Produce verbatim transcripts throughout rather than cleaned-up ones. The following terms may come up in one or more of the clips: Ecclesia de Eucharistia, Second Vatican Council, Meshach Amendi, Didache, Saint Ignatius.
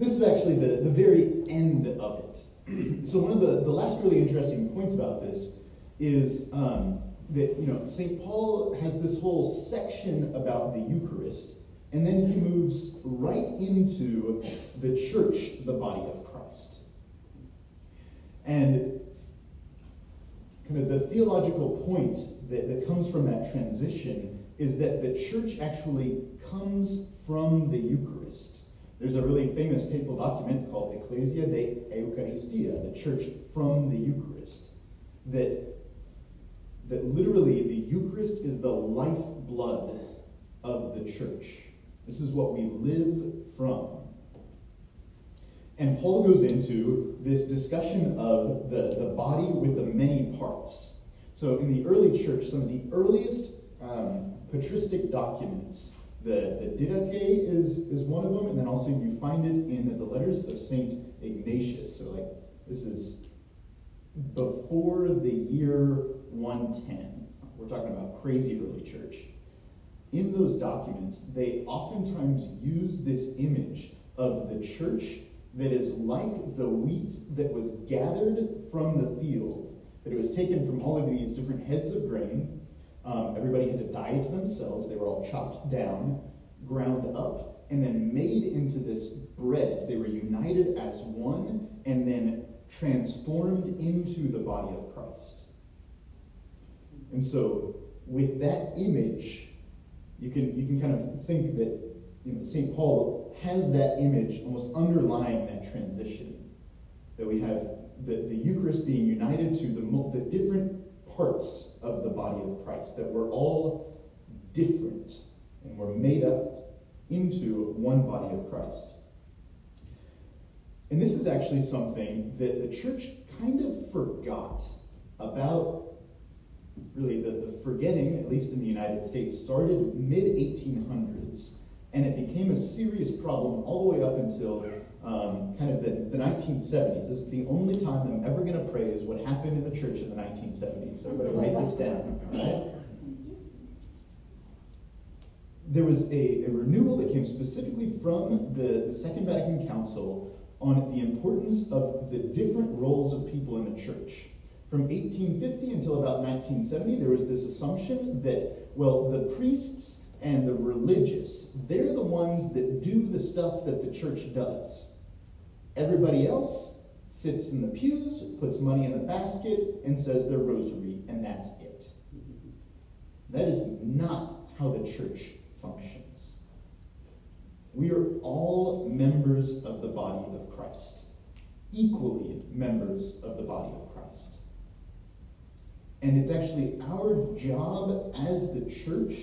This is actually the, the very end of it. So one of the, the last really interesting points about this is um, that, you know, Saint Paul has this whole section about the Eucharist, and then he moves right into the church, the body of Christ. And kind of the theological point that, that comes from that transition is that the church actually comes from the Eucharist. There's a really famous papal document called Ecclesia de Eucharistia, the church from the Eucharist, that, that literally the Eucharist is the lifeblood of the church. This is what we live from. And Paul goes into this discussion of the, the body with the many parts. So in the early church, some of the earliest um, patristic documents, the, the Didache is, is one of them, and then also you find it in the letters of Saint Ignatius. So like, this is before the year one ten. We're talking about crazy early church. In those documents, they oftentimes use this image of the church that is like the wheat that was gathered from the field, that it was taken from all of these different heads of grain. Um, everybody had to die to themselves. They were all chopped down, ground up, and then made into this bread. They were united as one and then transformed into the body of Christ. And so with that image, you can, you can kind of think that, you know, Saint Paul has that image almost underlying that transition, that we have the, the Eucharist being united to the, the different parts of the body of Christ, that we're all different and we're made up into one body of Christ. And this is actually something that the church kind of forgot about. Really, the, the forgetting, at least in the United States, started mid eighteen hundreds, and it became a serious problem all the way up until um, kind of the, the nineteen seventies. This is the only time I'm ever going to praise what happened in the church in the nineteen seventies. So I'm going to write this down. All right? There was a, a renewal that came specifically from the, the Second Vatican Council on the importance of the different roles of people in the church. From eighteen fifty until about nineteen seventy, there was this assumption that, well, the priests and the religious, they're the ones that do the stuff that the church does. Everybody else sits in the pews, puts money in the basket, and says their rosary, and that's it. That is not how the church functions. We are all members of the body of Christ, equally members of the body of Christ. And it's actually our job as the church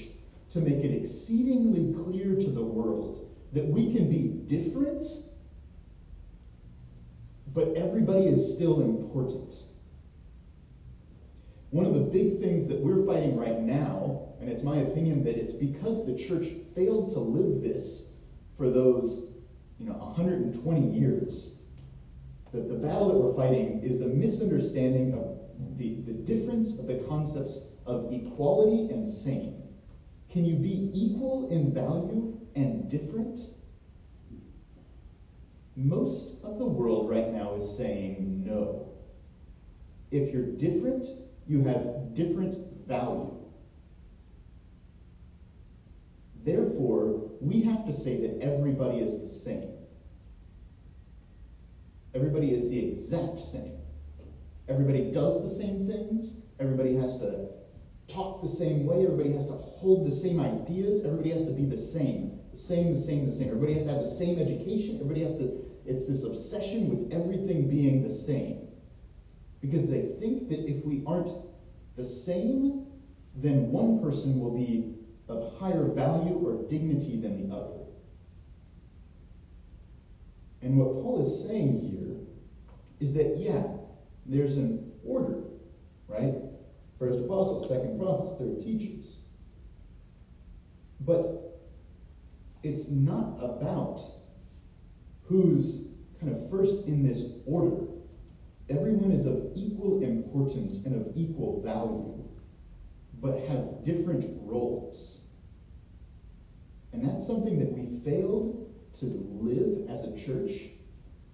to make it exceedingly clear to the world that we can be different, but everybody is still important. One of the big things that we're fighting right now, and it's my opinion that it's because the church failed to live this for those, you know, one hundred twenty years, that the battle that we're fighting is a misunderstanding of The, the difference of the concepts of equality and same. Can you be equal in value and different? Most of the world right now is saying no. If you're different, you have different value. Therefore, we have to say that everybody is the same. Everybody is the exact same. Everybody does the same things. Everybody has to talk the same way. Everybody has to hold the same ideas. Everybody has to be the same. The same, the same, the same. Everybody has to have the same education. Everybody has to, it's this obsession with everything being the same. Because they think that if we aren't the same, then one person will be of higher value or dignity than the other. And what Paul is saying here is that, yeah, there's an order, right? First apostles, second prophets, third teachers. But it's not about who's kind of first in this order. Everyone is of equal importance and of equal value, but have different roles. And that's something that we failed to live as a church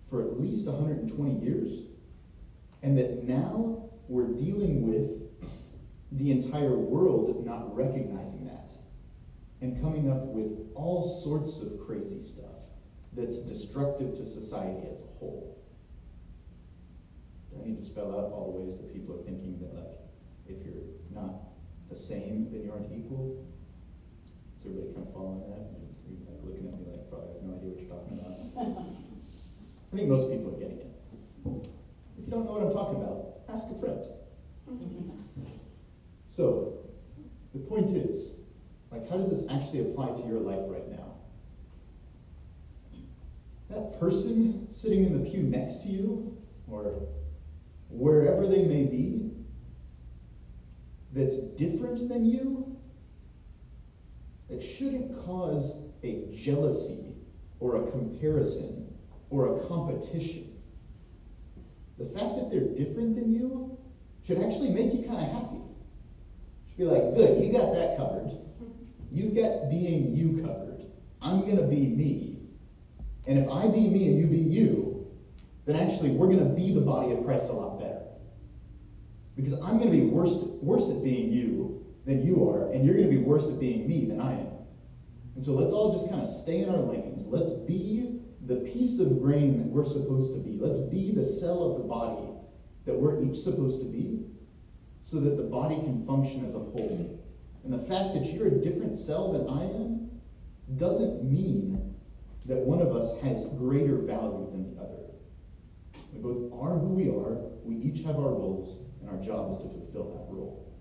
for at least one hundred twenty years, and that now we're dealing with the entire world not recognizing that and coming up with all sorts of crazy stuff that's destructive to society as a whole. I need to spell out all the ways that people are thinking that, like, if you're not the same, then you aren't equal. Is everybody kind of following that? You're like looking at me like, probably have no idea what you're talking about. I think most people are getting it. If you don't know what I'm talking about, ask a friend. So, the point is, like, how does this actually apply to your life right now? That person sitting in the pew next to you, or wherever they may be, that's different than you, that shouldn't cause a jealousy or a comparison or a competition. The fact that they're different than you should actually make you kind of happy. Should be like, good, you got that covered. You've got being you covered. I'm going to be me. And if I be me and you be you, then actually we're going to be the body of Christ a lot better. Because I'm going to be worse, worse at being you than you are, and you're going to be worse at being me than I am. And so let's all just kind of stay in our lanes. Let's be the piece of grain that we're supposed to be. Let's be the cell of the body that we're each supposed to be, so that the body can function as a whole. And the fact that you're a different cell than I am doesn't mean that one of us has greater value than the other. We both are who we are, we each have our roles, and our job is to fulfill that role.